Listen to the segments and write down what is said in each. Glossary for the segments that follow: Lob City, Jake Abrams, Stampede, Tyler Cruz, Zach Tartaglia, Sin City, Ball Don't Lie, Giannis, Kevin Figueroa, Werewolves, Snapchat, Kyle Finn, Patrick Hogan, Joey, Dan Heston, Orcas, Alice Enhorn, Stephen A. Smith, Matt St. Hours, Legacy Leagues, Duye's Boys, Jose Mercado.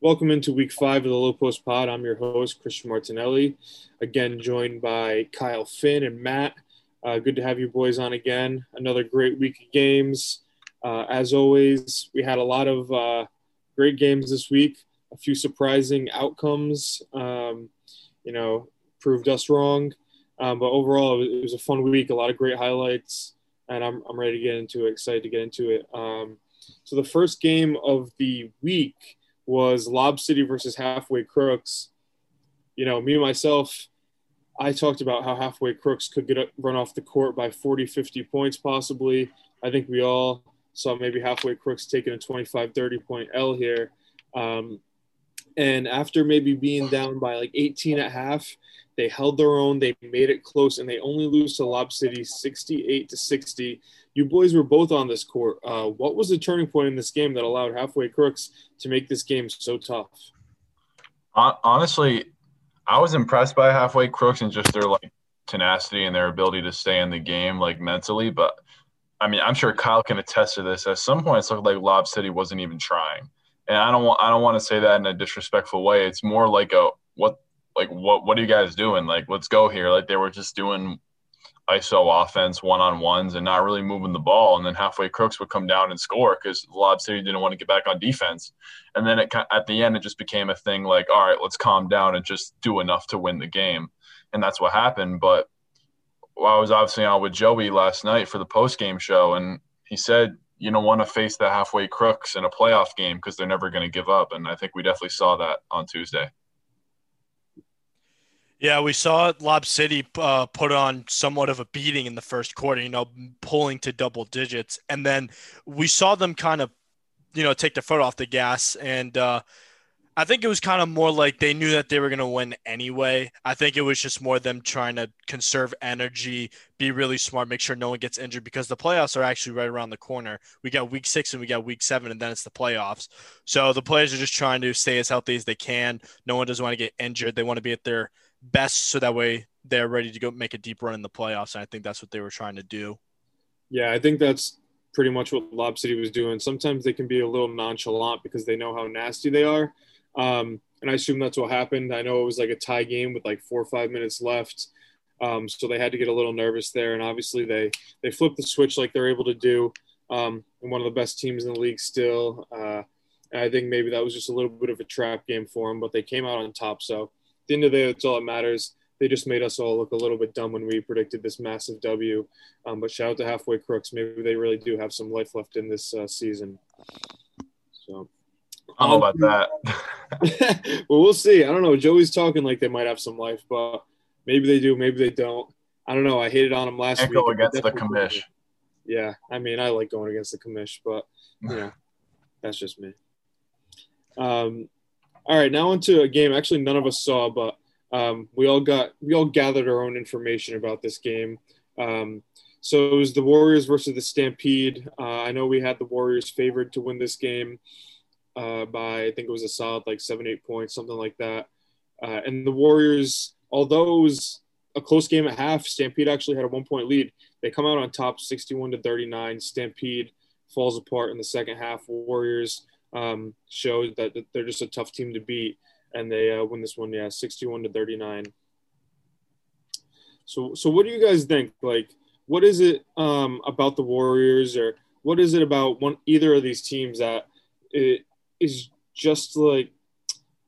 Welcome into week 5 of the Low Post Pod. I'm your host, Christian Martinelli, again joined by Kyle Finn and Matt. Good to have you boys on again. Another great week of games. As always, we had a lot of great games this week. A few surprising outcomes, proved us wrong. But overall, it was a fun week, a lot of great highlights, and I'm ready to get into it, excited to get into it. So the first game of the week was Lob City versus Halfway Crooks. You know, me and myself, I talked about how Halfway Crooks could run off the court by 40, 50 points possibly. I think we all saw maybe Halfway Crooks taking a 25, 30-point L here. And after maybe being down by like 18 at half, they held their own, they made it close, and they only lose to Lob City 68-60. You boys were both on this court. What was the turning point in this game that allowed Halfway Crooks to make this game so tough? Honestly, I was impressed by Halfway Crooks and just their like tenacity and their ability to stay in the game like mentally. But I mean, I'm sure Kyle can attest to this. At some points, it looked like Lob City wasn't even trying. And I don't want to say that in a disrespectful way. It's more like what are you guys doing? Like, let's go here. Like, they were just doing ISO offense, one-on-ones, and not really moving the ball. And then Halfway Crooks would come down and score because Lob City didn't want to get back on defense. And then at the end, it just became a thing like, all right, let's calm down and just do enough to win the game. And that's what happened. But I was obviously on with Joey last night for the post-game show, and he said, you don't want to face the Halfway Crooks in a playoff game because they're never going to give up. And I think we definitely saw that on Tuesday. Yeah, we saw Lob City put on somewhat of a beating in the first quarter, you know, pulling to double digits. And then we saw them kind of, you know, take their foot off the gas. And I think it was kind of more like they knew that they were going to win anyway. I think it was just more them trying to conserve energy, be really smart, make sure no one gets injured because the playoffs are actually right around the corner. We got week 6 and we got week 7, and then it's the playoffs. So the players are just trying to stay as healthy as they can. No one doesn't want to get injured. They want to be at their best so that way they're ready to go make a deep run in the playoffs. And I think that's what they were trying to do. Yeah, I think that's pretty much what Lob City was doing. Sometimes they can be a little nonchalant because they know how nasty they are. And I assume that's what happened. I know it was like a tie game with like 4 or 5 minutes left. So they had to get a little nervous there. And obviously they flipped the switch like they're able to do. And one of the best teams in the league still. And I think maybe that was just a little bit of a trap game for them, but they came out on top. So at the end of the day, that's all that matters. They just made us all look a little bit dumb when we predicted this massive W. But shout out to Halfway Crooks. Maybe they really do have some life left in this season. So. I don't know about that. Well, we'll see. I don't know. Joey's talking like they might have some life, but maybe they do, maybe they don't. I don't know. I hated on them last week. Go against the commish. Yeah, I mean, I like going against the commish, but you know, that's just me. All right, now into a game. Actually, none of us saw, but we all gathered our own information about this game. So it was the Warriors versus the Stampede. I know we had the Warriors favored to win this game. By I think it was a solid like 7-8 points, something like that. And the Warriors, although it was a close game at half, Stampede actually had a 1-point lead. They come out on top 61-39. Stampede falls apart in the second half. Warriors showed that they're just a tough team to beat, and they win this one, yeah, 61-39. So what do you guys think? Like, what is it about the Warriors, or what is it about either of these teams that it is just like,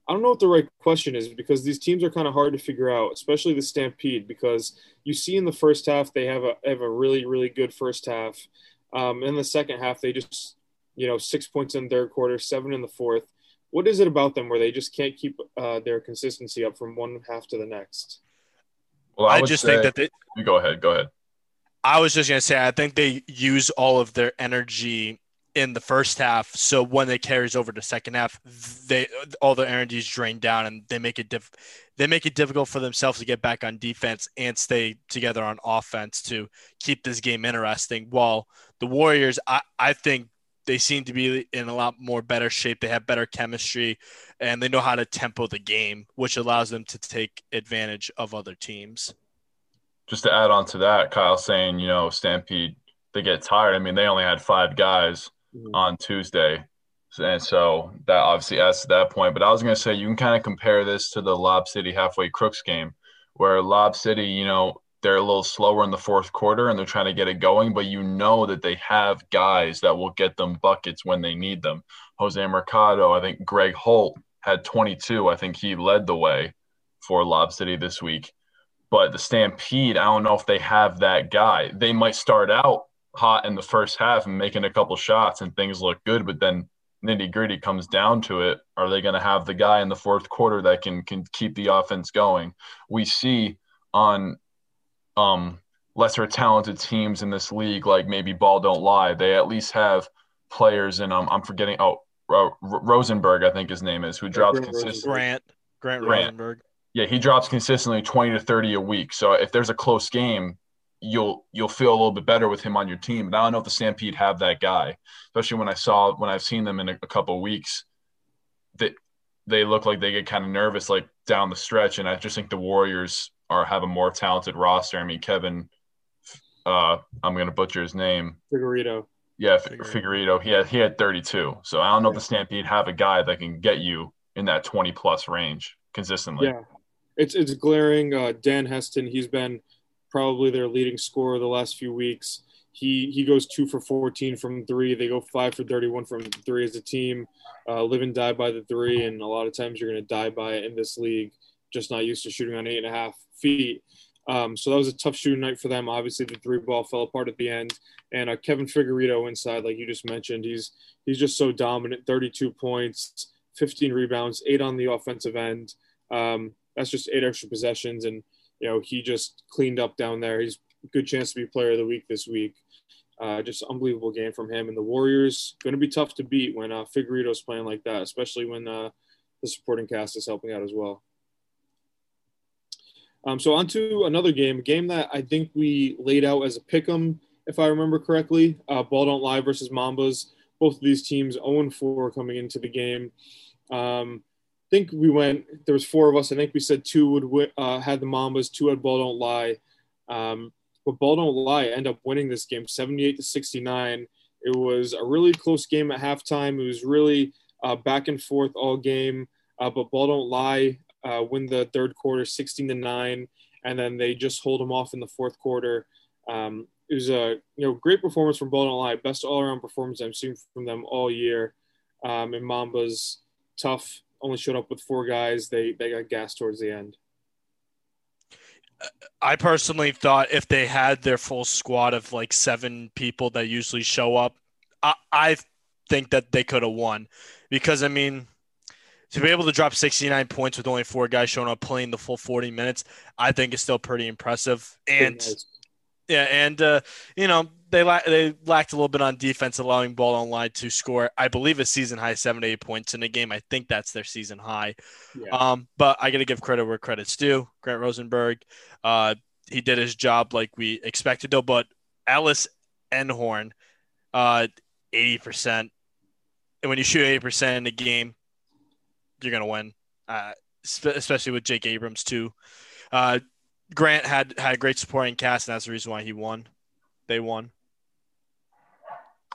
I don't know what the right question is, because these teams are kind of hard to figure out, especially the Stampede, because you see in the first half they have a really, really good first half. In the second half they just, you know, 6 points in the third quarter, 7 in the fourth. What is it about them where they just can't keep their consistency up from one half to the next? Well, I just think that they – Go ahead. I was just going to say, I think they use all of their energy – in the first half, so when it carries over to second half, all the energy is drained down, and they make it difficult for themselves to get back on defense and stay together on offense to keep this game interesting. While the Warriors, I think they seem to be in a lot more better shape. They have better chemistry, and they know how to tempo the game, which allows them to take advantage of other teams. Just to add on to that, Kyle saying, you know, Stampede, they get tired. I mean, they only had 5 guys on Tuesday, And so that obviously adds to that point. But I was going to say you can kind of compare this to the Lob City Halfway Crooks game where Lob City, you know, they're a little slower in the fourth quarter and they're trying to get it going, but you know that they have guys that will get them buckets when they need them. Jose Mercado, I think Greg Holt had 22. I think he led the way for Lob City this week. But the Stampede, I don't know if they have that guy. They might start out hot in the first half and making a couple shots and things look good, but then nitty-gritty comes down to it. Are they going to have the guy in the fourth quarter that can keep the offense going? We see on lesser talented teams in this league, like maybe Ball Don't Lie, they at least have players in I'm forgetting Rosenberg, I think his name is, who drops consistently. Grant Rosenberg. Yeah, he drops consistently 20 to 30 a week. So if there's a close game, you'll feel a little bit better with him on your team. But I don't know if the Stampede have that guy, especially when I've seen them in a couple of weeks, that they look like they get kind of nervous like down the stretch. And I just think the Warriors have a more talented roster. I mean, Kevin, I'm going to butcher his name. Figueroa. Yeah, Figueroa. He had 32. So I don't know if the Stampede have a guy that can get you in that 20-plus range consistently. Yeah, it's glaring. Dan Heston, he's been probably their leading scorer the last few weeks. He goes 2 for 14 from three. They go 5 for 31 from three as a team. Live and die by the three, and a lot of times you're going to die by it in this league. Just not used to shooting on 8.5 feet. So that was a tough shooting night for them. Obviously, the three ball fell apart at the end. And Kevin Figueroa inside, like you just mentioned, he's just so dominant. 32 points, 15 rebounds, 8 on the offensive end. That's just 8 extra possessions, and you know he just cleaned up down there. He's a good chance to be player of the week this week. Just unbelievable game from him. And the Warriors going to be tough to beat when Figueroa's playing like that, especially when the supporting cast is helping out as well. So on to another game, a game that I think we laid out as a pick'em, if I remember correctly. Ball Don't Lie versus Mambas. Both of these teams 0-4 coming into the game. I think we went – there was 4 of us. I think we said 2 would had the Mambas, 2 had Ball Don't Lie. But Ball Don't Lie end up winning this game 78-69. It was a really close game at halftime. It was really back and forth all game. But Ball Don't Lie win the third quarter 16-9, and then they just hold them off in the fourth quarter. It was a great performance from Ball Don't Lie, best all-around performance I've seen from them all year. And Mambas, tough, only showed up with 4 guys. They got gassed towards the end. I personally thought if they had their full squad of like 7 people that usually show up, I think that they could have won, because I mean, to be able to drop 69 points with only 4 guys showing up playing the full 40 minutes, I think is still pretty impressive. And nice. Yeah, and they lacked a little bit on defense, allowing Ball Don't Lie to score, I believe, a season high 7 to 8 points in a game. I think that's their season high. Yeah. But I got to give credit where credit's due. Grant Rosenberg, he did his job like we expected, though. But Alice Enhorn, 80%, and when you shoot 80% in a game, you're going to win, especially with Jake Abrams too. Grant had a great supporting cast, and that's the reason why he won. They won.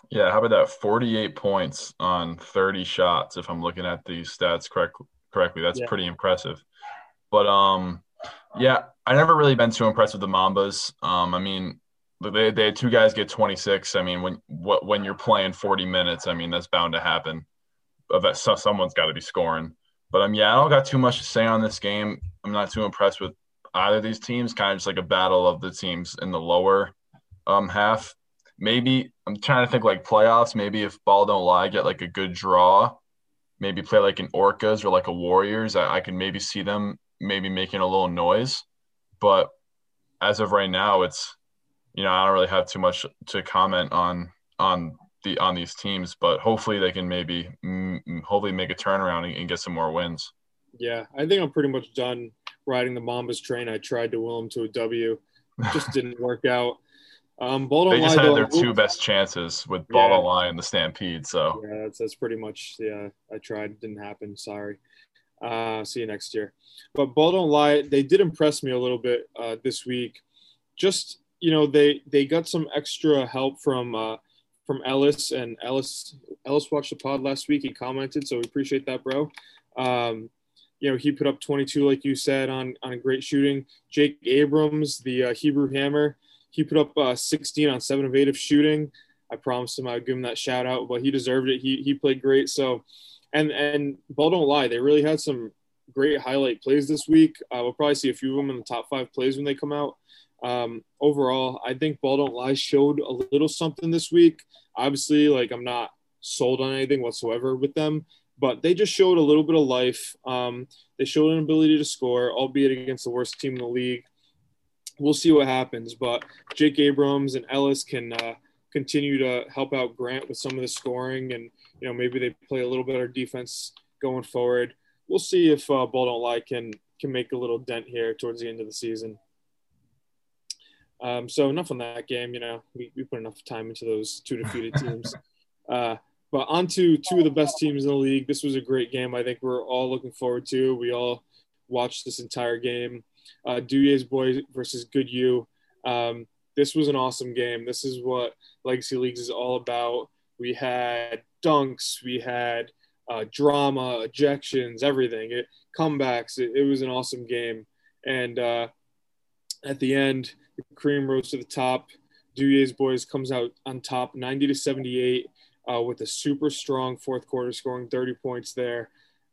Yeah, how about that? 48 points on 30 shots, if I'm looking at these stats correctly. That's pretty impressive. But, I never really been too impressed with the Mambas. I mean, they had 2 guys get 26. I mean, when you're playing 40 minutes, I mean, that's bound to happen. Someone's got to be scoring. But I don't got too much to say on this game. I'm not too impressed with either of these teams. Kind of just like a battle of the teams in the lower half. Maybe I'm trying to think like playoffs. Maybe if Ball Don't Lie get like a good draw, maybe play like an Orcas or like a Warriors, I can maybe see them maybe making a little noise. But as of right now, it's I don't really have too much to comment on these teams, but hopefully they can hopefully make a turnaround and get some more wins. Yeah, I think I'm pretty much done riding the Mambas train. I tried to will them to a W, just didn't work out. Ball Don't Lie, they just had their 2 best chances with Ball Don't Lie and the Stampede. So yeah, that's pretty much I tried, didn't happen. Sorry. See you next year. But Ball Don't Lie, they did impress me a little bit this week. Just they got some extra help from from Ellis, and Ellis watched the pod last week. He commented, so we appreciate that, bro. You know, he put up 22, like you said, on a great shooting. Jake Abrams, the Hebrew Hammer, he put up 16 on 7 of 8 of shooting. I promised him I would give him that shout out, but he deserved it. He played great. So, and Ball Don't Lie, they really had some great highlight plays this week. We'll probably see a few of them in the top 5 plays when they come out. Overall, I think Ball Don't Lie showed a little something this week. Obviously, like, I'm not sold on anything whatsoever with them, but they just showed a little bit of life. They showed an ability to score, albeit against the worst team in the league. We'll see what happens, but Jake Abrams and Ellis can continue to help out Grant with some of the scoring, and, you know, maybe they play a little better defense going forward. We'll see if Ball Don't Lie can make a little dent here towards the end of the season. So enough on that game. You know, we put enough time into those 2 defeated teams. But on to 2 of the best teams in the league. This was a great game. I think we're all looking forward to. We all watched this entire game. Duye's Boys versus Good U. This was an awesome game. This is what Legacy Leagues is all about. We had dunks. We had drama, ejections, everything. Comebacks. It was an awesome game. And at the end, the cream rose to the top. Duye's Boys comes out on top 90-78 with a super strong fourth quarter, scoring 30 points there.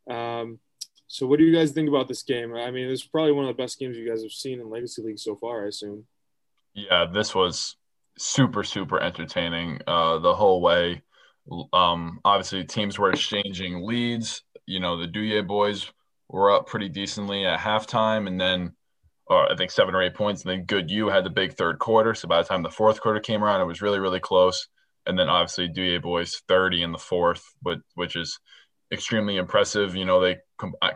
So what do you guys think about this game? I mean, this is probably one of the best games you guys have seen in Legacy League so far, I assume. Yeah, this was super, super entertaining the whole way. Obviously, teams were exchanging leads. You know, the Duye Boys were up pretty decently at halftime, and then I think 7 or 8 points, and then Good U had the big third quarter. So by the time the fourth quarter came around, it was really, really close. And then obviously Duye Boys 30 in the fourth, which is extremely impressive. You know, they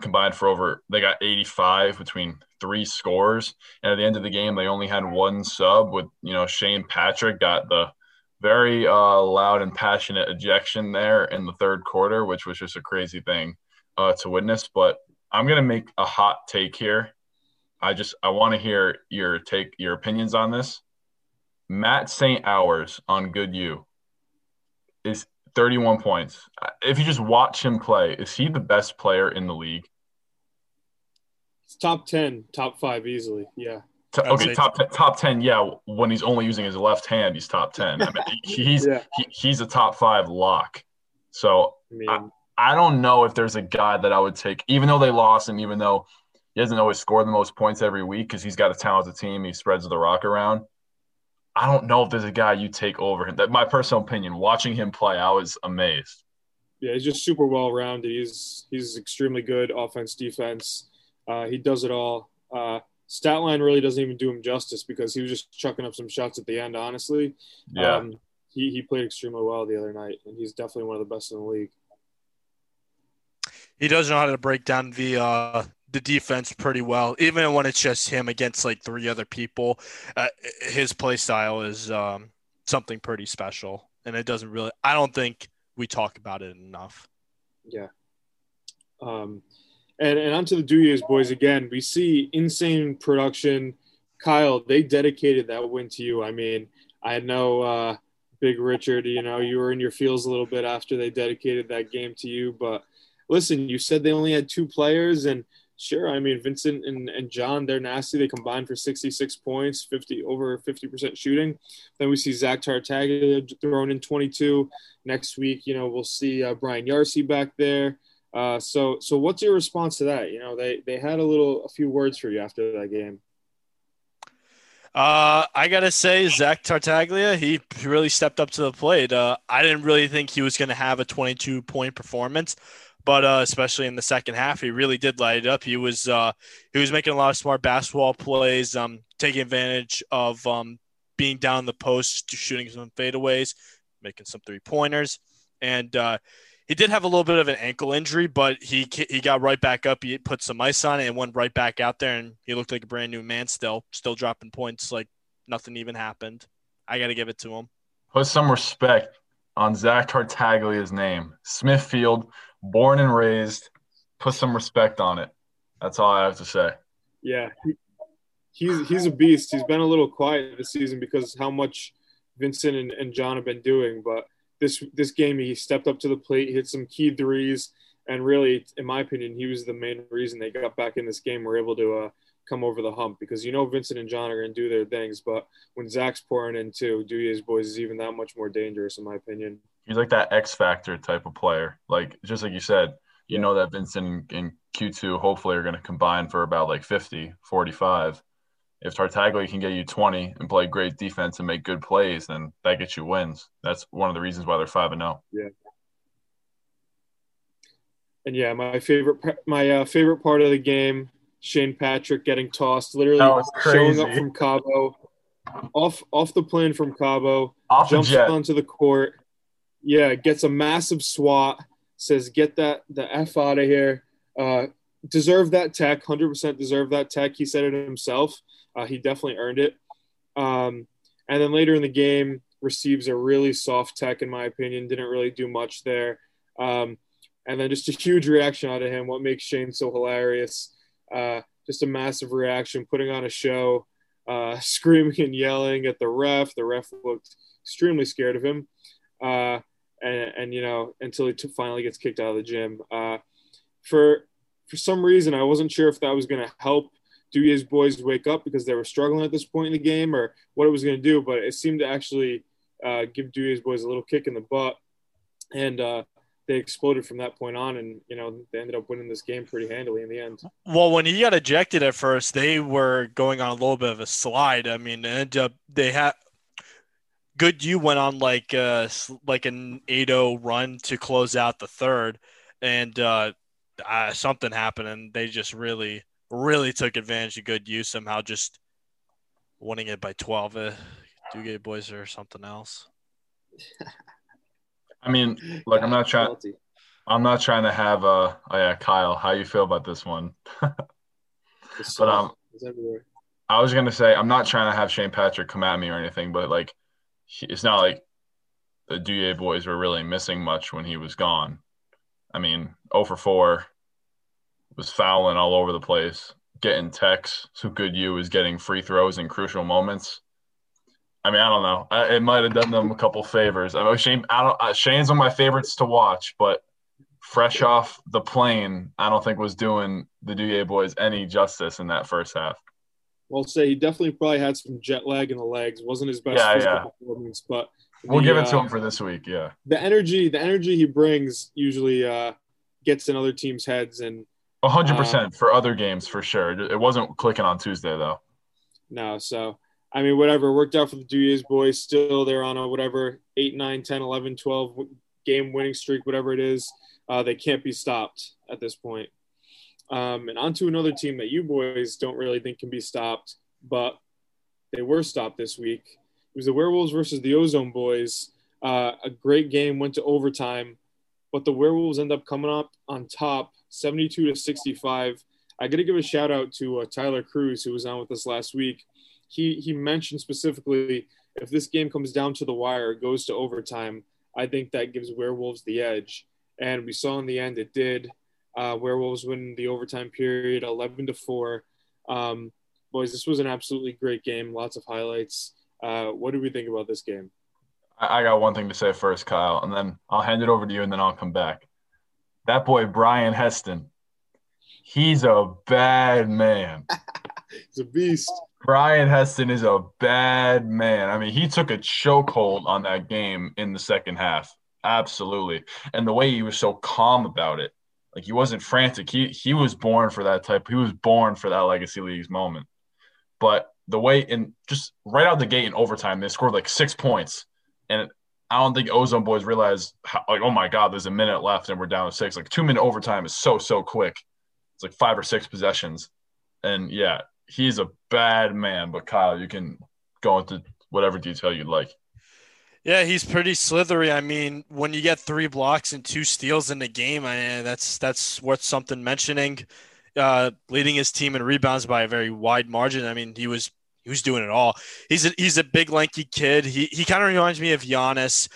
combined for they got 85 between 3 scores. And at the end of the game, they only had 1 sub with, you know, Shane Patrick got the very loud and passionate ejection there in the third quarter, which was just a crazy thing to witness. But I'm going to make a hot take here. I want to hear your opinions on this. Matt St. Hours on Good U is 31 points. If you just watch him play, is he the best player in the league? It's top 10, top 5 easily, yeah. Okay, top 10, yeah. When he's only using his left hand, he's top 10. I mean, he's a top 5 lock. So I mean, I don't know if there's a guy that I would take, even though they lost and even though he doesn't always score the most points every week because he's got a talented team. He spreads the rock around. I don't know if there's a guy you take over him. That my personal opinion. Watching him play, I was amazed. Yeah, he's just super well-rounded. He's extremely good offense, defense. He does it all. Stat line really doesn't even do him justice because he was just chucking up some shots at the end, honestly. Yeah. He played extremely well the other night, and he's definitely one of the best in the league. He does know how to break down the defense pretty well, even when it's just him against like 3 other people. His play style is something pretty special, and it doesn't really – I don't think we talk about it enough. Yeah. And onto the Duye's Boys again. We see insane production. Kyle, they dedicated that win to you. I mean, I know Big Richard, you know, you were in your feels a little bit after they dedicated that game to you, but listen, you said they only had 2 players, and sure, I mean, Vincent and John, they're nasty. They combined for 66 points, over 50% shooting. Then we see Zach Tartaglia thrown in 22. Next week, you know, we'll see Brian Yarsi back there. So what's your response to that? You know, they had a few words for you after that game. I got to say, Zach Tartaglia, he really stepped up to the plate. I didn't really think he was going to have a 22-point performance. But especially in the second half, he really did light it up. He was making a lot of smart basketball plays, taking advantage of being down the post, shooting some fadeaways, making some 3-pointers. And he did have a little bit of an ankle injury, but he got right back up. He put some ice on it and went right back out there, and he looked like a brand-new man still dropping points like nothing even happened. I got to give it to him. Put some respect on Zach Tartaglia's name. Smithfield, born and raised, put some respect on it. That's all I have to say. Yeah, he's a beast. He's been a little quiet this season because of how much Vincent and John have been doing. But this game, he stepped up to the plate, hit some key threes, and really, in my opinion, he was the main reason they got back in this game. We're able to come over the hump, because you know Vincent and John are going to do their things, but when Zach's pouring in too, Duye's Boys is even that much more dangerous, in my opinion. He's like that X Factor type of player. Like, just like you said, you know that Vincent and Q2 hopefully are going to combine for about like 50, 45. If Tartaglia can get you 20 and play great defense and make good plays, then that gets you wins. That's one of the reasons why they're 5-0. Yeah. And yeah, my favorite part of the game, Shane Patrick getting tossed, literally showing up from Cabo, off the plane from Cabo, off jumps onto the court. Yeah, gets a massive swat, says, get the F out of here. Deserve that tech, 100% deserve that tech. He said it himself. He definitely earned it. And then later in the game, receives a really soft tech, in my opinion. Didn't really do much there. And then just a huge reaction out of him. What makes Shane so hilarious? Just a massive reaction, putting on a show, screaming and yelling at the ref. The ref looked extremely scared of him. And you know, until he finally gets kicked out of the gym. For some reason, I wasn't sure if that was going to help Duye's Boys wake up, because they were struggling at this point in the game, or what it was going to do. But it seemed to actually give Duye's Boys a little kick in the butt. And they exploded from that point on, and, you know, they ended up winning this game pretty handily in the end. Well, when he got ejected at first, they were going on a little bit of a slide. I mean, Good U went on like an 8-0 run to close out the third, and something happened, and they just really, really took advantage of Good U somehow, just winning it by 12. Duye's Boys or something else. I mean, look, I'm not trying to have a. Oh yeah, Kyle, how you feel about this one? But I was gonna say, I'm not trying to have Shane Patrick come at me or anything, but like, it's not like the Duye's Boys were really missing much when he was gone. I mean, 0 for 4, was fouling all over the place, getting techs. So Good U was getting free throws in crucial moments. I mean, I don't know. It might have done them a couple favors. I know Shane's one of my favorites to watch, but fresh off the plane, I don't think was doing the Duye's Boys any justice in that first half. Well, say he definitely probably had some jet lag in the legs. Wasn't his best performance, but we'll give it to him for this week. Yeah, the energy he brings usually gets in other teams' heads, and 100% for other games for sure. It wasn't clicking on Tuesday though. No, so. I mean, whatever, worked out for the Duye's Boys. Still, they're on a whatever, 8, 9, 10, 11, 12 game winning streak, whatever it is. They can't be stopped at this point. And on to another team that you boys don't really think can be stopped, but they were stopped this week. It was the Werewolves versus the Ozone Boys. A great game, went to overtime, but the Werewolves end up coming up on top, 72-65. I got to give a shout out to Tyler Cruz, who was on with us last week. He mentioned specifically, if this game comes down to the wire, goes to overtime, I think that gives Werewolves the edge. And we saw in the end it did. Werewolves win the overtime period 11-4. Boys, this was an absolutely great game. Lots of highlights. What do we think about this game? I got one thing to say first, Kyle, and then I'll hand it over to you, and then I'll come back. That boy, Brian Heston, he's a bad man. He's a beast. Brian Heston is a bad man. I mean, he took a chokehold on that game in the second half. Absolutely. And the way he was so calm about it, like he wasn't frantic. He was born for that type. He was born for that Legacy Leagues moment. But the way – and just right out the gate in overtime, they scored like 6 points. And I don't think Ozone Boys realized, oh, my God, there's a minute left and we're down to 6. Like 2-minute overtime is so quick. It's like 5 or 6 possessions. And, yeah, he's a bad man. But, Kyle, you can go into whatever detail you'd like. Yeah, he's pretty slithery. I mean, when you get 3 blocks and 2 steals in the game, that's worth something mentioning. Leading his team in rebounds by a very wide margin. I mean, he was doing it all. He's a big, lanky kid. He kind of reminds me of Giannis.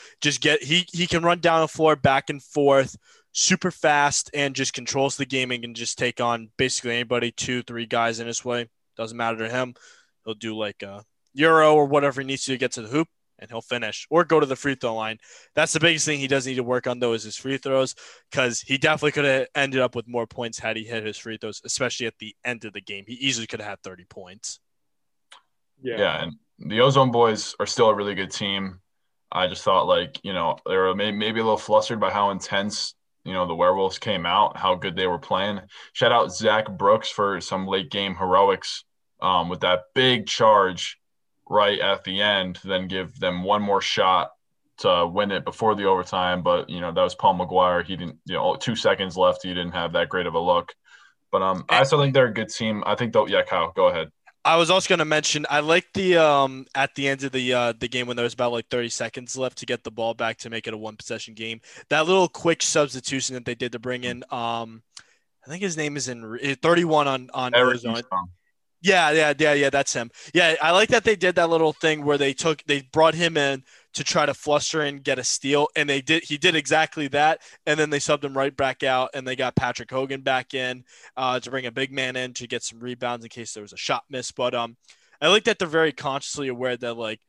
He can run down the floor back and forth, super fast, and just controls the game and can just take on basically anybody, 2-3 guys in his way. Doesn't matter to him. He'll do like a Euro or whatever he needs to get to the hoop, and he'll finish or go to the free throw line. That's the biggest thing he does need to work on, though, is his free throws, because he definitely could have ended up with more points had he hit his free throws, especially at the end of the game. He easily could have had 30 points. Yeah, and the Ozone Boys are still a really good team. I just thought, like, you know, they were maybe a little flustered by how intense, you know, the Werewolves came out, how good they were playing. Shout out Zach Brooks for some late game heroics with that big charge right at the end, then give them one more shot to win it before the overtime. But, you know, that was Paul McGuire. He didn't, you know, 2 seconds left. He didn't have that great of a look. But I still think they're a good team. I think they'll, yeah, Kyle, go ahead. I was also going to mention, I like the at the end of the game when there was about like 30 seconds left to get the ball back to make it a one-possession game, that little quick substitution that they did to bring in, I think his name is in 31 on Arizona. Yeah, that's him. Yeah, I like that they did that little thing where they brought him in to try to fluster and get a steal, and he did exactly that, and then they subbed him right back out, and they got Patrick Hogan back in to bring a big man in to get some rebounds in case there was a shot miss. But I like that they're very consciously aware that, like,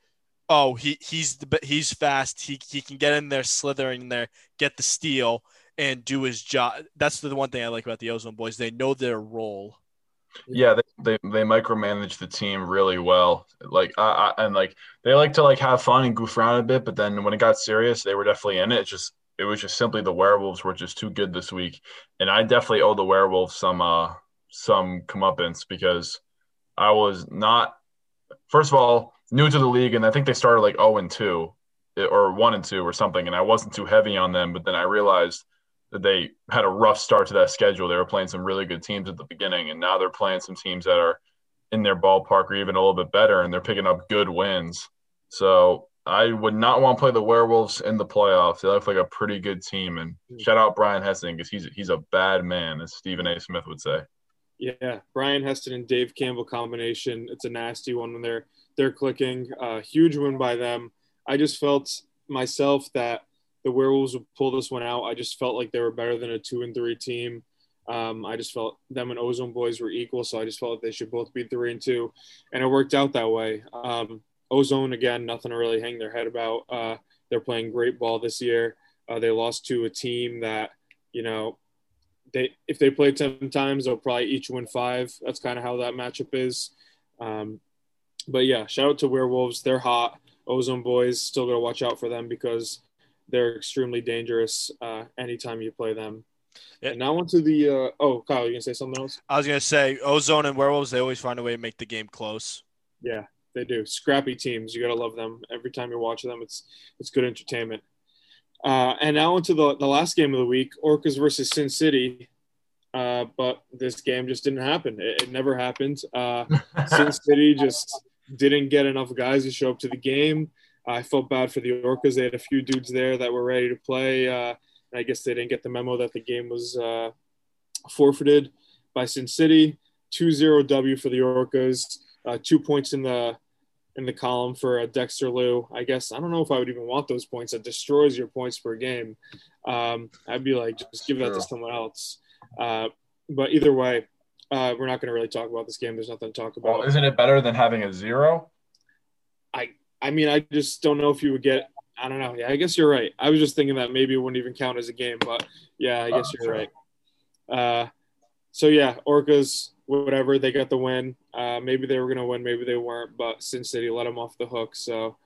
oh, he's fast, he can get in there, slither in there, get the steal, and do his job. That's the one thing I like about the Ozone Boys. They know their role. Yeah, they micromanage the team really well. Like, and like they like to like have fun and goof around a bit, but then when it got serious, they were definitely in it. It was just simply the Werewolves were just too good this week, and I definitely owe the Werewolves some comeuppance, because I was not, first of all, new to the league, and I think they started like 0-2 or 1-2 or something, and I wasn't too heavy on them, but then I realized that they had a rough start to that schedule. They were playing some really good teams at the beginning, and now they're playing some teams that are in their ballpark or even a little bit better, and they're picking up good wins. So I would not want to play the Werewolves in the playoffs. They look like a pretty good team, and shout out Brian Heston, because he's a bad man, as Stephen A. Smith would say. Yeah, Brian Heston and Dave Campbell combination, it's a nasty one when they're clicking. Huge win by them. I just felt myself that the Werewolves would pull this one out. I just felt like they were better than a 2-3 team. I just felt them and Ozone Boys were equal, so I just felt like they should both be 3-2, and it worked out that way. Ozone, again, nothing to really hang their head about. They're playing great ball this year. They lost to a team that, you know, if they play 10 times, they'll probably each win 5. That's kind of how that matchup is. But, yeah, shout out to Werewolves. They're hot. Ozone Boys, still got to watch out for them, because – they're extremely dangerous anytime you play them. Yeah. And now on to the Kyle, you going to say something else? I was going to say Ozone and Werewolves, they always find a way to make the game close. Yeah, they do. Scrappy teams. You got to love them. Every time you watch them, it's good entertainment. And now on to the last game of the week, Orcas versus Sin City. But this game just didn't happen. It never happened. Sin City just didn't get enough guys to show up to the game. I felt bad for the Orcas. They had a few dudes there that were ready to play. And I guess they didn't get the memo that the game was forfeited by Sin City. 2-0 W for the Orcas. 2 points in the column for Dexter Liu. I guess I don't know if I would even want those points. That destroys your points per game. I'd be like, just give that to someone else. But either way, we're not going to really talk about this game. There's nothing to talk about. Well, isn't it better than having a 0? I mean, I just don't know if you would get – I don't know. Yeah, I guess you're right. I was just thinking that maybe it wouldn't even count as a game, but, yeah, I guess you're right. Yeah, Orcas, whatever, they got the win. Maybe they were going to win, maybe they weren't, but Sin City let them off the hook. So,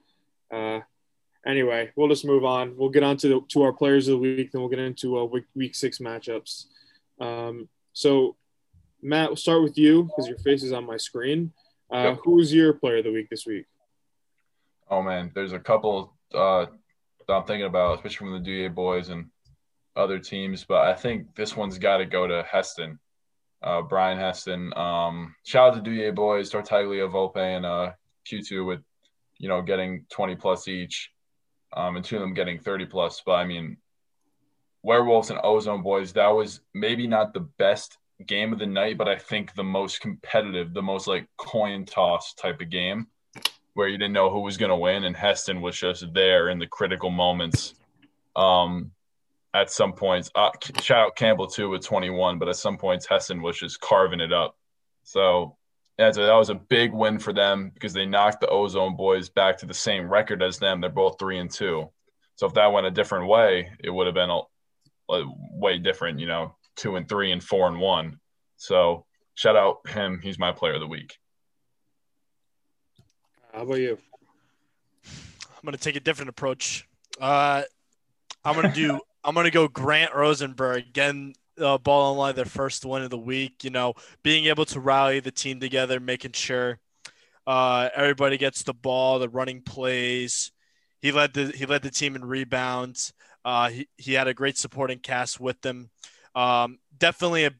anyway, we'll just move on. We'll get on to our players of the week, then we'll get into week 6 matchups. So, Matt, we'll start with you because your face is on my screen. Who's your player of the week this week? Oh, man, there's a couple that I'm thinking about, especially from the Duye's Boys and other teams, but I think this one's got to go to Heston, Brian Heston. Shout out to Duye's Boys, Tartaglia, Volpe, and Kutu with, you know, getting 20-plus each, and 2 of them getting 30-plus. But, I mean, Werewolves and Ozone Boys, that was maybe not the best game of the night, but I think the most competitive, the most, like, coin toss type of game, where you didn't know who was going to win, and Heston was just there in the critical moments at some points. Shout out Campbell, too, with 21, but at some points Heston was just carving it up. So that was a big win for them because they knocked the Ozone Boys back to the same record as them. They're both 3-2. So if that went a different way, it would have been a way different, 2-3 and 4-1. So shout out him. He's my player of the week. How about you? I'm going to take a different approach. I'm going to go Grant Rosenberg again. Ball Don't Lie, their first win of the week, being able to rally the team together, making sure everybody gets the ball, the running plays. He led the team in rebounds. He had a great supporting cast with them. Definitely a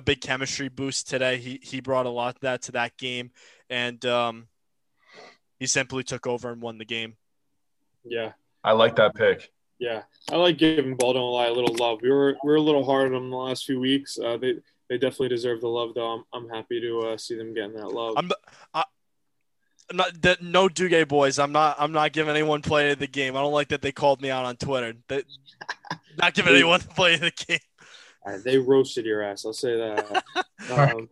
big chemistry boost today. He brought a lot of that to that game, and he simply took over and won the game. Yeah. I like that pick. Yeah, I like giving Ball Don't Lie a little love. We were a little hard on them the last few weeks. They definitely deserve the love, though. I'm happy to see them getting that love. No Duye's Boys. I'm not giving anyone play of the game. I don't like that they called me out on Twitter. Not giving anyone play of the game. They roasted your ass. I'll say that.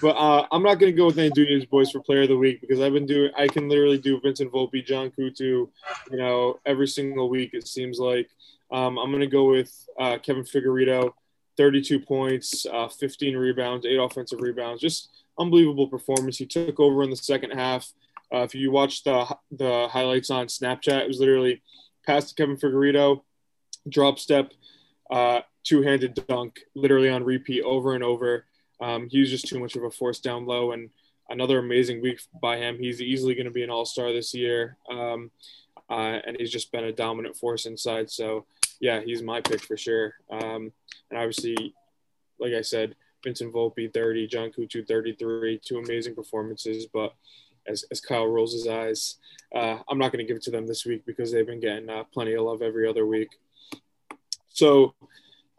But I'm not going to go with any Duye's Boys for player of the week because I can literally do Vincent Volpe, John Kutu, every single week it seems like. I'm going to go with Kevin Figueroa, 32 points, 15 rebounds, 8 offensive rebounds, just unbelievable performance. He took over in the second half. If you watch the highlights on Snapchat, it was literally pass to Kevin Figueroa, drop step, two-handed dunk, literally on repeat over and over. He was just too much of a force down low, and another amazing week by him. He's easily going to be an all-star this year, and he's just been a dominant force inside. So, yeah, he's my pick for sure. And obviously, like I said, Vincent Volpe, 30, John Kutu, 33, two amazing performances. But as Kyle rolls his eyes, I'm not going to give it to them this week because they've been getting plenty of love every other week. So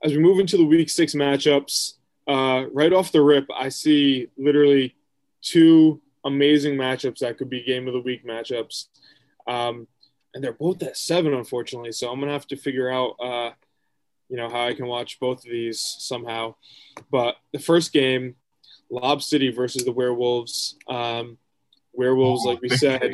as we move into the Week 6 matchups, right off the rip, I see literally two amazing matchups that could be game of the week matchups. And they're both at 7, unfortunately. So I'm going to have to figure out, how I can watch both of these somehow. But the first game, Lob City versus the Werewolves. Werewolves, like we said,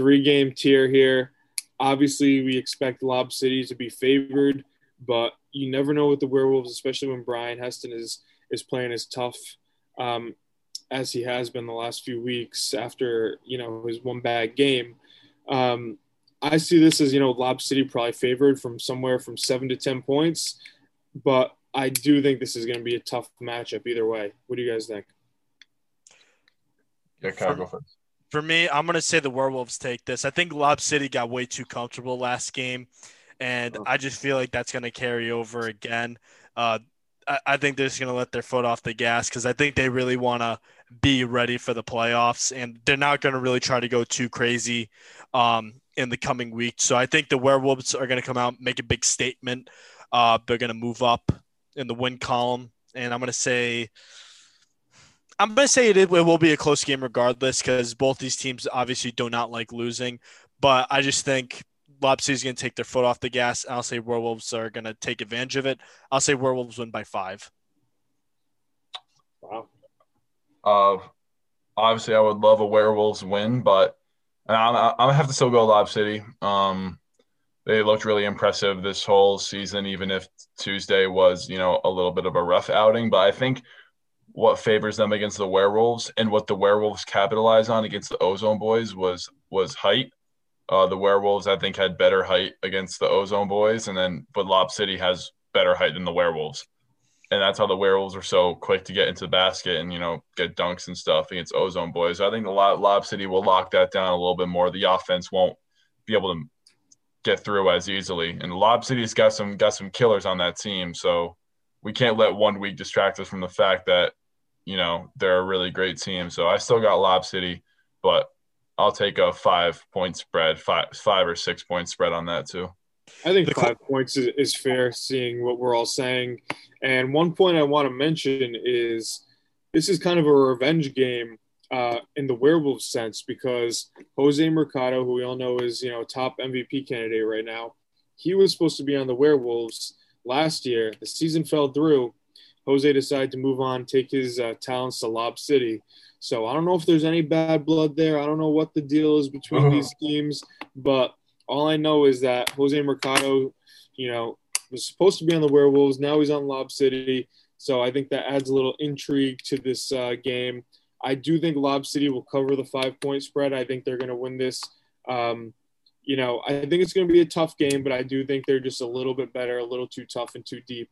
3-game tier here. Obviously, we expect Lob City to be favored, but you never know with the Werewolves, especially when Brian Heston is playing as tough as he has been the last few weeks after, his one bad game. I see this as, Lob City probably favored from somewhere from 7 to 10 points, but I do think this is going to be a tough matchup either way. What do you guys think? Yeah, Kyle, go first. For me, I'm going to say the Werewolves take this. I think Lob City got way too comfortable last game, and I just feel like that's going to carry over again. I think they're just going to let their foot off the gas because I think they really want to be ready for the playoffs, and they're not going to really try to go too crazy in the coming week. So I think the Werewolves are going to come out, make a big statement. They're going to move up in the win column, and I'm going to say it will be a close game regardless because both these teams obviously do not like losing, but I just think Lob City's going to take their foot off the gas. I'll say Werewolves are going to take advantage of it. I'll say Werewolves win by 5. Wow. Obviously, I would love a Werewolves win, but I'm going to have to still go Lob City. They looked really impressive this whole season, even if Tuesday was, a little bit of a rough outing. But I think what favors them against the Werewolves and what the Werewolves capitalized on against the Ozone Boys was height. The Werewolves, I think, had better height against the Ozone Boys, but Lob City has better height than the Werewolves. And that's how the Werewolves are so quick to get into the basket and, get dunks and stuff against Ozone Boys. So I think the Lob City will lock that down a little bit more. The offense won't be able to get through as easily. And Lob City's got some killers on that team, so we can't let one week distract us from the fact that, they're a really great team. So I still got Lob City, but I'll take a 5-point spread, five or 6-point spread on that too. I think 5 points is fair, seeing what we're all saying. And one point I want to mention is this is kind of a revenge game in the Werewolves sense because Jose Mercado, who we all know is top MVP candidate right now, he was supposed to be on the Werewolves last year. The season fell through, Jose decided to move on, take his talents to Lob City. So I don't know if there's any bad blood there. I don't know what the deal is between these teams, but all I know is that Jose Mercado, you know, was supposed to be on the Werewolves. Now he's on Lob City. So I think that adds a little intrigue to this game. I do think Lob City will cover the 5-point spread. I think they're going to win this. You know, I think it's going to be a tough game, but I do think they're just a little bit better, a little too tough and too deep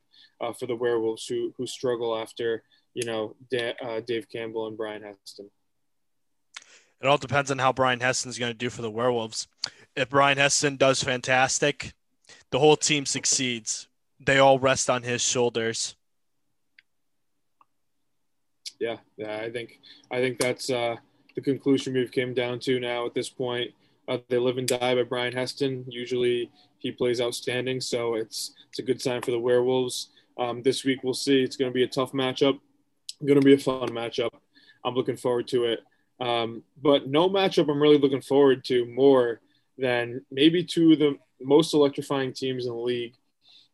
for the Werewolves, who struggle after, you know, Dave Campbell and Brian Heston. It all depends on how Brian Heston is going to do for the Werewolves. If Brian Heston does fantastic, the whole team succeeds. They all rest on his shoulders. Yeah, I think that's the conclusion we've come down to now at this point. They live and die by Brian Heston. Usually he plays outstanding, so it's a good sign for the Werewolves. This week we'll see. It's going to be a tough matchup. Going to be a fun matchup. I'm looking forward to it. But no matchup I'm really looking forward to more than maybe two of the most electrifying teams in the league,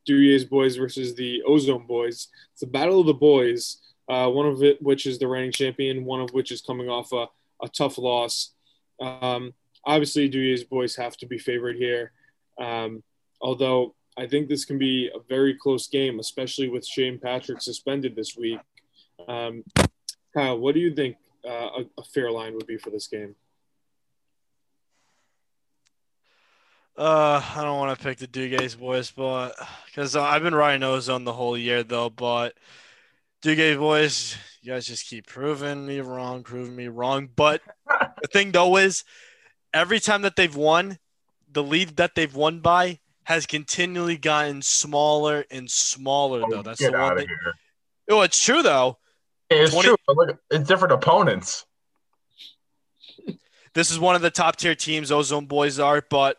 Duye's Boys versus the Ozone Boys. It's the battle of the boys, one of it which is the reigning champion, one of which is coming off a tough loss. Obviously, Duye's Boys have to be favored here, although I think this can be a very close game, especially with Shane Patrick suspended this week. Kyle, what do you think a fair line would be for this game? I don't want to pick the Duye's Boys, but because I've been riding Ozone the whole year, though. But Duye's Boys, you guys just keep proving me wrong. But the thing, though, is every time that they've won, the lead that they've won by has continually gotten smaller and smaller, though. That's the one thing. Oh, it's true, though. It's true. It's different opponents. This is one of the top-tier teams Ozone Boys are, but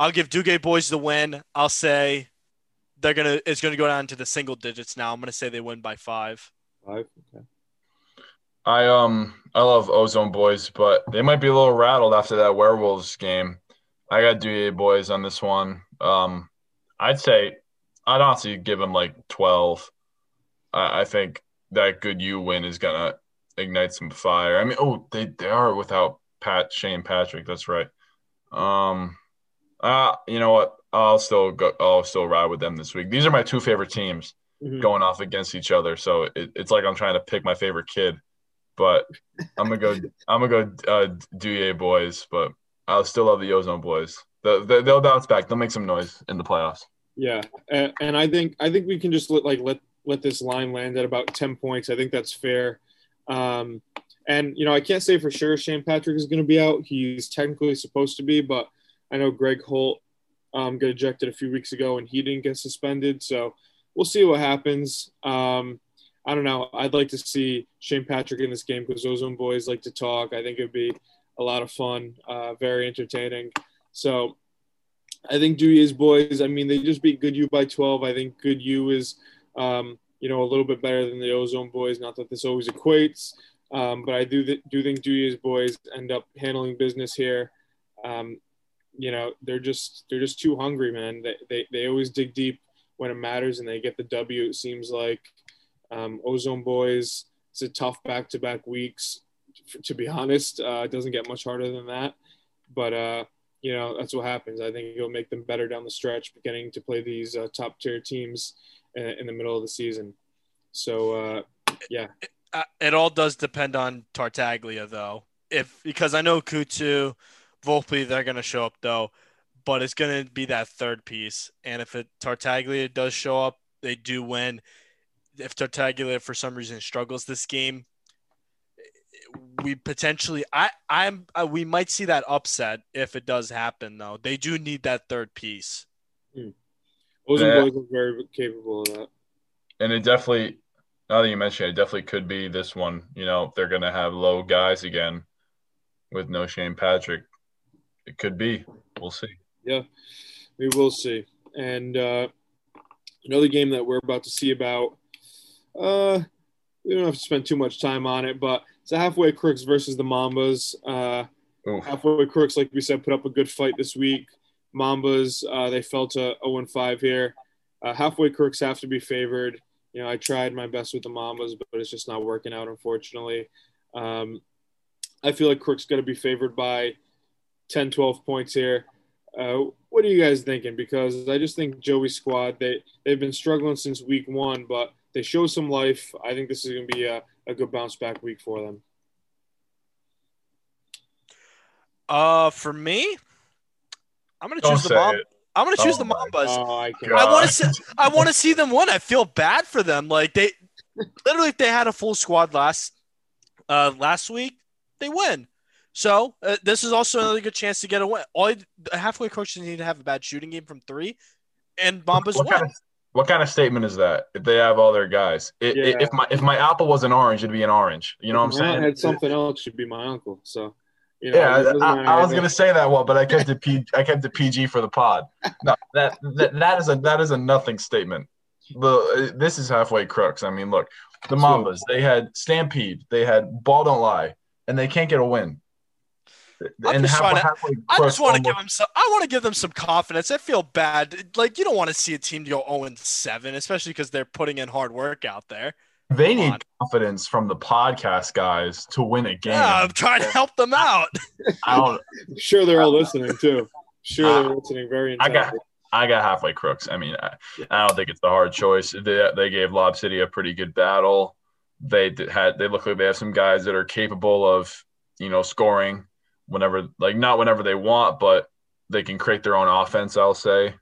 I'll give Duye's Boys the win. I'll say they're gonna. It's going to go down to the single digits now. I'm going to say they win by 5. 5? Okay. I love Ozone Boys, but they might be a little rattled after that Werewolves game. I got Duye's Boys on this one. I'd honestly give them like 12. I think that Good U win is gonna ignite some fire. I mean, they are without Shane Patrick. That's right. You know what? I'll still ride with them this week. These are my two favorite teams going off against each other. So it's like I'm trying to pick my favorite kid. But I'm gonna go Duye's Boys, but I still love the Ozone Boys. They'll bounce back. They'll make some noise in the playoffs. Yeah, and I think we can just let this line land at about 10 points. I think that's fair. And you know, I can't say for sure Shane Patrick is going to be out. He's technically supposed to be, but I know Greg Holt got ejected a few weeks ago, and he didn't get suspended. So we'll see what happens. I don't know. I'd like to see Shane Patrick in this game because Ozone Boys like to talk. I think it'd be a lot of fun, very entertaining. So I think Duye's Boys, I mean, they just beat Good U by 12. I think Good U is, you know, a little bit better than the Ozone Boys. Not that this always equates, but I do think Duye's Boys end up handling business here. You know, they're just too hungry, man. They always dig deep when it matters, and they get the W, it seems like. Ozone Boys, it's a tough back-to-back weeks, to be honest. It doesn't get much harder than that. But, you know, that's what happens. I think it'll make them better down the stretch, beginning to play these top-tier teams in the middle of the season. So, yeah. It all does depend on Tartaglia, though. Because I know Kutu, Volpe, they're going to show up, though. But it's going to be that third piece. And if Tartaglia does show up, they do win. If Tartaglia for some reason struggles this game, we potentially we might see that upset if it does happen, though. They do need that third piece. Ozone Boys are very capable of that. And it definitely, now that you mentioned it, definitely could be this one. You know, they're going to have low guys again with no Shane Patrick. It could be. We'll see. Yeah, we will see. And another game that we're about to see about, we don't have to spend too much time on it, but it's the Halfway Crooks versus the Mambas. Halfway Crooks, like we said, put up a good fight this week. Mambas, they fell to 0-5 here. Halfway Crooks have to be favored. You know, I tried my best with the Mambas, but it's just not working out, unfortunately. I feel like Crooks going to be favored by 10, 12 points here. What are you guys thinking? Because I just think Joey's squad, they've been struggling since week one, but they show some life. I think this is going to be a good bounce back week for them. For me, I'm going to choose the Mambas. I'm going to choose the Mambas. Oh, I want to see them win. I feel bad for them. Like they literally, if they had a full squad last week, they win. So this is also another good chance to get a win. All halfway coaches need to have a bad shooting game from three, and Mambas win. What kind of statement is that? If they have all their guys, if my apple was an orange, it'd be an orange. You know what I'm saying? If I had something else, it'd be my uncle. So. You know, I was gonna say that one, but I kept it PG for the pod. No, that is a nothing statement. This is halfway crooks. I mean, look, the Mambas, they had Stampede, they had Ball Don't Lie, and they can't get a win. I want to give them some confidence. I feel bad. Like you don't want to see a team go 0-7, especially because they're putting in hard work out there. They need confidence from the podcast guys to win a game. Yeah, I'm trying to help them out. Sure, they're all listening too. Sure, they're listening. Very intently. I got halfway crooks. I mean, I don't think it's the hard choice. They gave Lob City a pretty good battle. They look like they have some guys that are capable of, you know, scoring whenever, like not whenever they want, but they can create their own offense. I'll say,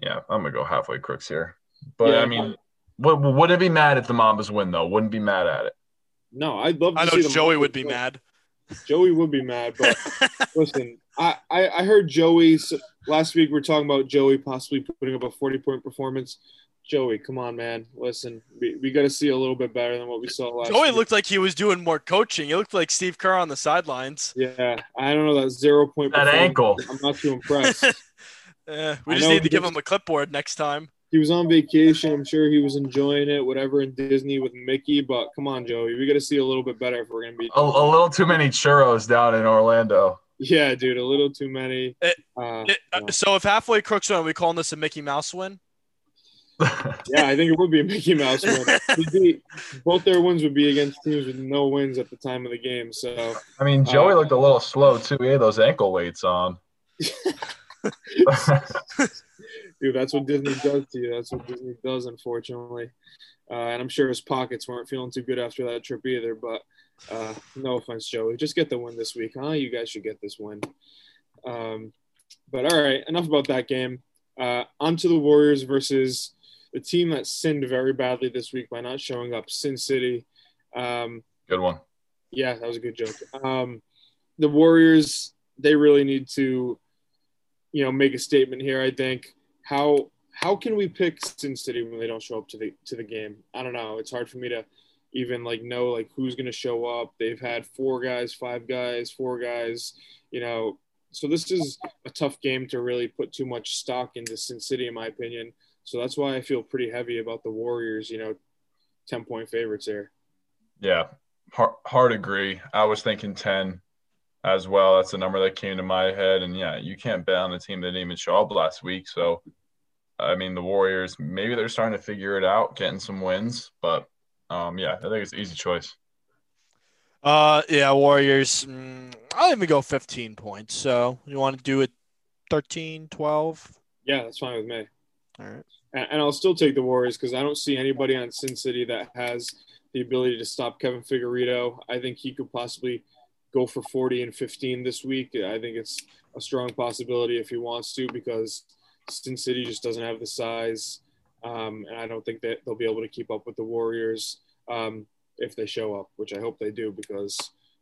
yeah, I'm gonna go halfway crooks here. But yeah, I mean. Wouldn't be mad if the Mambas win, though. Wouldn't be mad at it. No, I'd love to see them. I know Joey would be mad. Joey would be mad, but listen, I heard Joey's – last week we were talking about Joey possibly putting up a 40-point performance. Joey, come on, man. Listen, we got to see a little bit better than what we saw last week. Joey looked like he was doing more coaching. It looked like Steve Kerr on the sidelines. Yeah, I don't know, that 0-point performance. That ankle. I'm not too impressed. We just need to give him a clipboard next time. He was on vacation. I'm sure he was enjoying it, whatever, in Disney with Mickey. But come on, Joey. We got to see a little bit better if we're going to be – a little too many churros down in Orlando. Yeah, dude, a little too many. So if halfway crooks win, are we calling this a Mickey Mouse win? Yeah, I think it would be a Mickey Mouse win. Both their wins would be against teams with no wins at the time of the game. So I mean, Joey looked a little slow, too. He had those ankle weights on. Dude, that's what Disney does to you. That's what Disney does, unfortunately. And I'm sure his pockets weren't feeling too good after that trip either. But no offense, Joey. Just get the win this week, huh? You guys should get this win. But all right, enough about that game. On to the Warriors versus the team that sinned very badly this week by not showing up, Sin City. Good one. Yeah, that was a good joke. The Warriors, they really need to, you know, make a statement here, I think. How can we pick Sin City when they don't show up to the game? I don't know. It's hard for me to even know who's going to show up. They've had four guys, you know. So this is a tough game to really put too much stock into Sin City, in my opinion. So that's why I feel pretty heavy about the Warriors, you know, 10-point favorites here. Yeah, hard agree. I was thinking 10 as well. That's the number that came to my head. And, yeah, you can't bet on a team that didn't even show up last week. So, I mean, the Warriors, maybe they're starting to figure it out, getting some wins. But, yeah, I think it's an easy choice. Yeah, Warriors, I'll even go 15 points. So, you want to do it 13, 12? Yeah, that's fine with me. All right. And I'll still take the Warriors because I don't see anybody on Sin City that has the ability to stop Kevin Figueroa. I think he could possibly – go for 40 and 15 this week. I think it's a strong possibility if he wants to because Sin City just doesn't have the size, and I don't think that they'll be able to keep up with the Warriors if they show up, which I hope they do because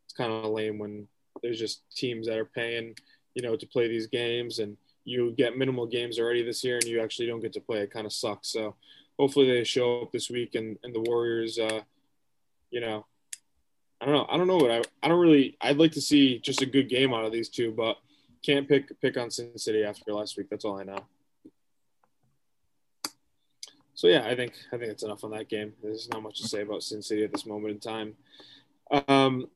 it's kind of lame when there's just teams that are paying, you know, to play these games, and you get minimal games already this year and you actually don't get to play. It kind of sucks. So hopefully they show up this week and the Warriors, you know, I don't know. I'd like to see just a good game out of these two, but can't pick on Sin City after last week. That's all I know. So yeah, I think that's enough on that game. There's not much to say about Sin City at this moment in time.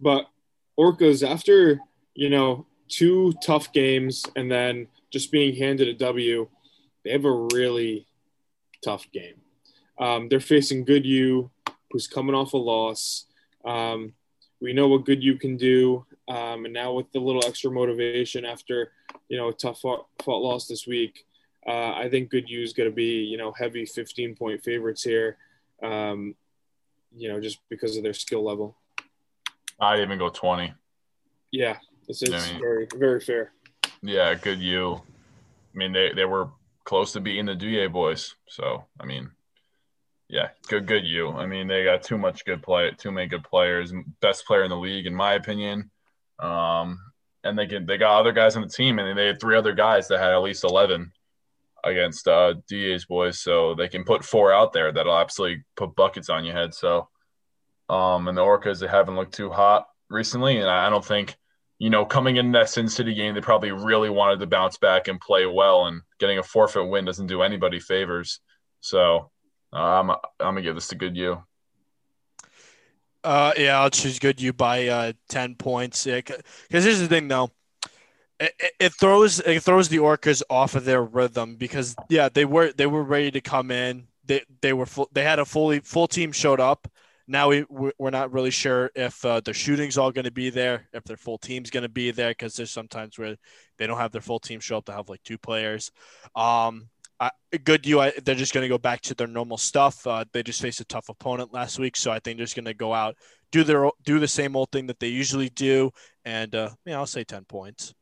But Orcas, after, you know, two tough games and then just being handed a W, they have a really tough game. They're facing Good U, who's coming off a loss. We know what Good U can do. And now with the little extra motivation after, you know, a tough fought loss this week, I think Good U is going to be, you know, heavy 15-point favorites here, you know, just because of their skill level. I'd even go 20. Yeah, it's I mean, very, very fair. Yeah, Good U. I mean, they were close to beating the Duye's Boys. So, I mean, yeah, good U. I mean, they got too many good players, best player in the league, in my opinion. And they got other guys on the team, and they had three other guys that had at least 11 against Duye's Boys. So they can put four out there that'll absolutely put buckets on your head. So, and the Orcas, they haven't looked too hot recently, and I don't think, you know, coming into that Sin City game, they probably really wanted to bounce back and play well, and getting a 4-foot win doesn't do anybody favors. So I'm going to give this to Good U. Yeah, I'll choose Good U by 10 points. Because here's the thing, though. It throws the Orcas off of their rhythm because, yeah, they were ready to come in. They had a full team showed up. Now we're not really sure if the shooting's all going to be there, if their full team's going to be there, because there's sometimes where they don't have their full team show up. They have like two players. Good U, they're just going to go back to their normal stuff. They just faced a tough opponent last week, so I think they're just going to go out, do the same old thing that they usually do, and yeah, I'll say 10 points.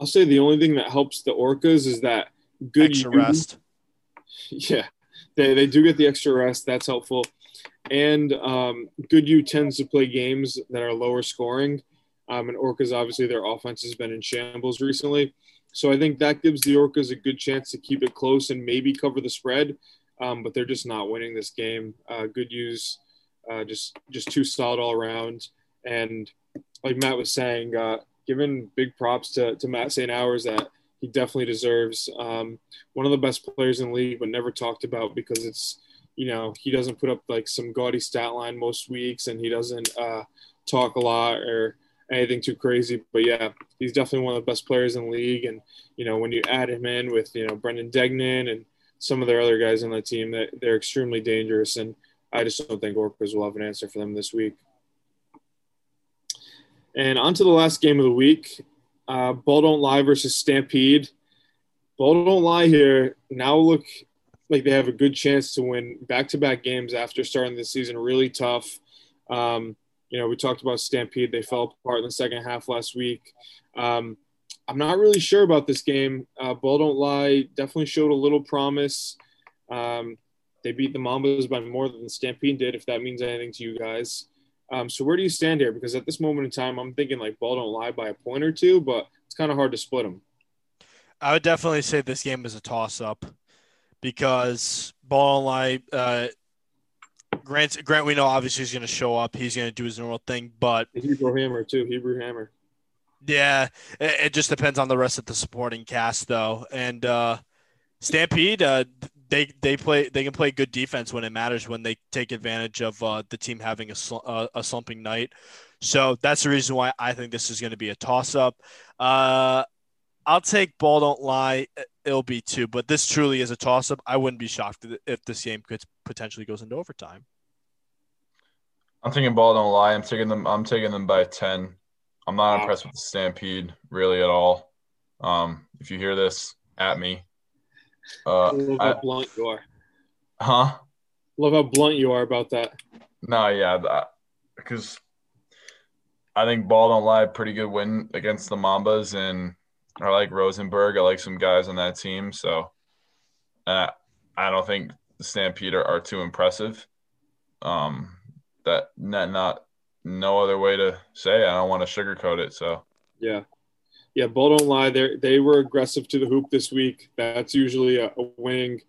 I'll say the only thing that helps the Orcas is that Good extra U rest. Yeah, they do get the extra rest. That's helpful. And Good U tends to play games that are lower scoring. And Orcas, obviously, their offense has been in shambles recently. So I think that gives the Orcas a good chance to keep it close and maybe cover the spread. But they're just not winning this game. Good U's just too solid all around. And like Matt was saying, giving big props to Matt St. Hours that he definitely deserves. One of the best players in the league, but never talked about because it's, you know, he doesn't put up like some gaudy stat line most weeks, and he doesn't talk a lot or anything too crazy. But yeah, he's definitely one of the best players in the league. And, you know, when you add him in with, you know, Brendan Degnan and some of their other guys on the team, they're extremely dangerous. And I just don't think Orcas will have an answer for them this week. And on to the last game of the week, Ball Don't Lie versus Stampede. Ball Don't Lie here now look like they have a good chance to win back-to-back games after starting the season really tough. You know, we talked about Stampede. They fell apart in the second half last week. I'm not really sure about this game. Ball Don't Lie definitely showed a little promise. They beat the Mambas by more than Stampede did, if that means anything to you guys. So where do you stand here? Because at this moment in time, I'm thinking like Ball Don't Lie by a point or two, but it's kind of hard to split them. I would definitely say this game is a toss-up. Because Ball Don't Lie, Grant, we know obviously he's going to show up. He's going to do his normal thing, but Hebrew Hammer. Yeah, it just depends on the rest of the supporting cast, though. And Stampede, they can play good defense when it matters, when they take advantage of the team having a slumping night. So that's the reason why I think this is going to be a toss up. I'll take Ball Don't Lie. It'll be two, but this truly is a toss-up. I wouldn't be shocked if this game could potentially goes into overtime. I'm thinking Ball Don't Lie. I'm taking them by 10. I'm not impressed with the Stampede really at all. If you hear this, at me. Love how blunt you are. Huh? Love how blunt you are about that. No, yeah, because I think Ball Don't Lie, pretty good win against the Mambas, and I like Rosenberg. I like some guys on that team. So I don't think the Stampede are too impressive. No other way to say it. I don't want to sugarcoat it. So yeah. Ball Don't Lie. They were aggressive to the hoop this week. That's usually a winning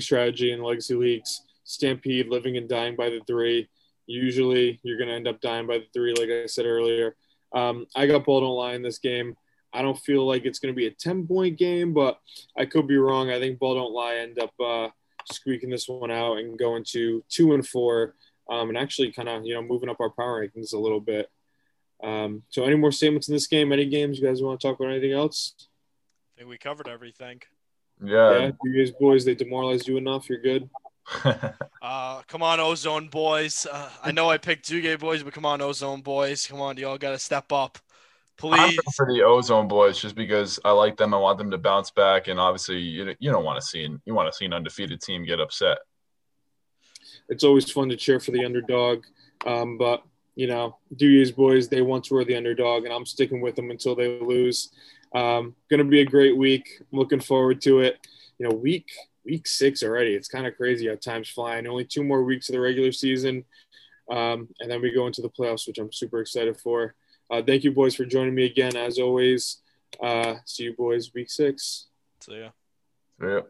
strategy in Legacy Leagues. Stampede living and dying by the three. Usually you're going to end up dying by the three, like I said earlier. I got Ball Don't Lie in this game. I don't feel like it's going to be a 10-point game, but I could be wrong. I think Ball Don't Lie end up squeaking this one out and going to 2-4, and actually kind of, you know, moving up our power rankings a little bit. So any more statements in this game? Any games you guys want to talk about? Anything else? I think we covered everything. Yeah. You guys, boys, they demoralized you enough. You're good. Come on, Ozone Boys. I know I picked Duye's Boys, but come on, Ozone Boys. Come on, y'all got to step up. Please. I'm for the Ozone Boys just because I like them. I want them to bounce back, and obviously you don't want to see an undefeated team get upset. It's always fun to cheer for the underdog, but Duye's Boys, they once were the underdog, and I'm sticking with them until they lose. Going to be a great week. I'm looking forward to it. Week 6 already. It's kind of crazy how time's flying. Only 2 more weeks of the regular season, and then we go into the playoffs, which I'm super excited for. Thank you, boys, for joining me again. As always, see you, boys, week 6. See ya.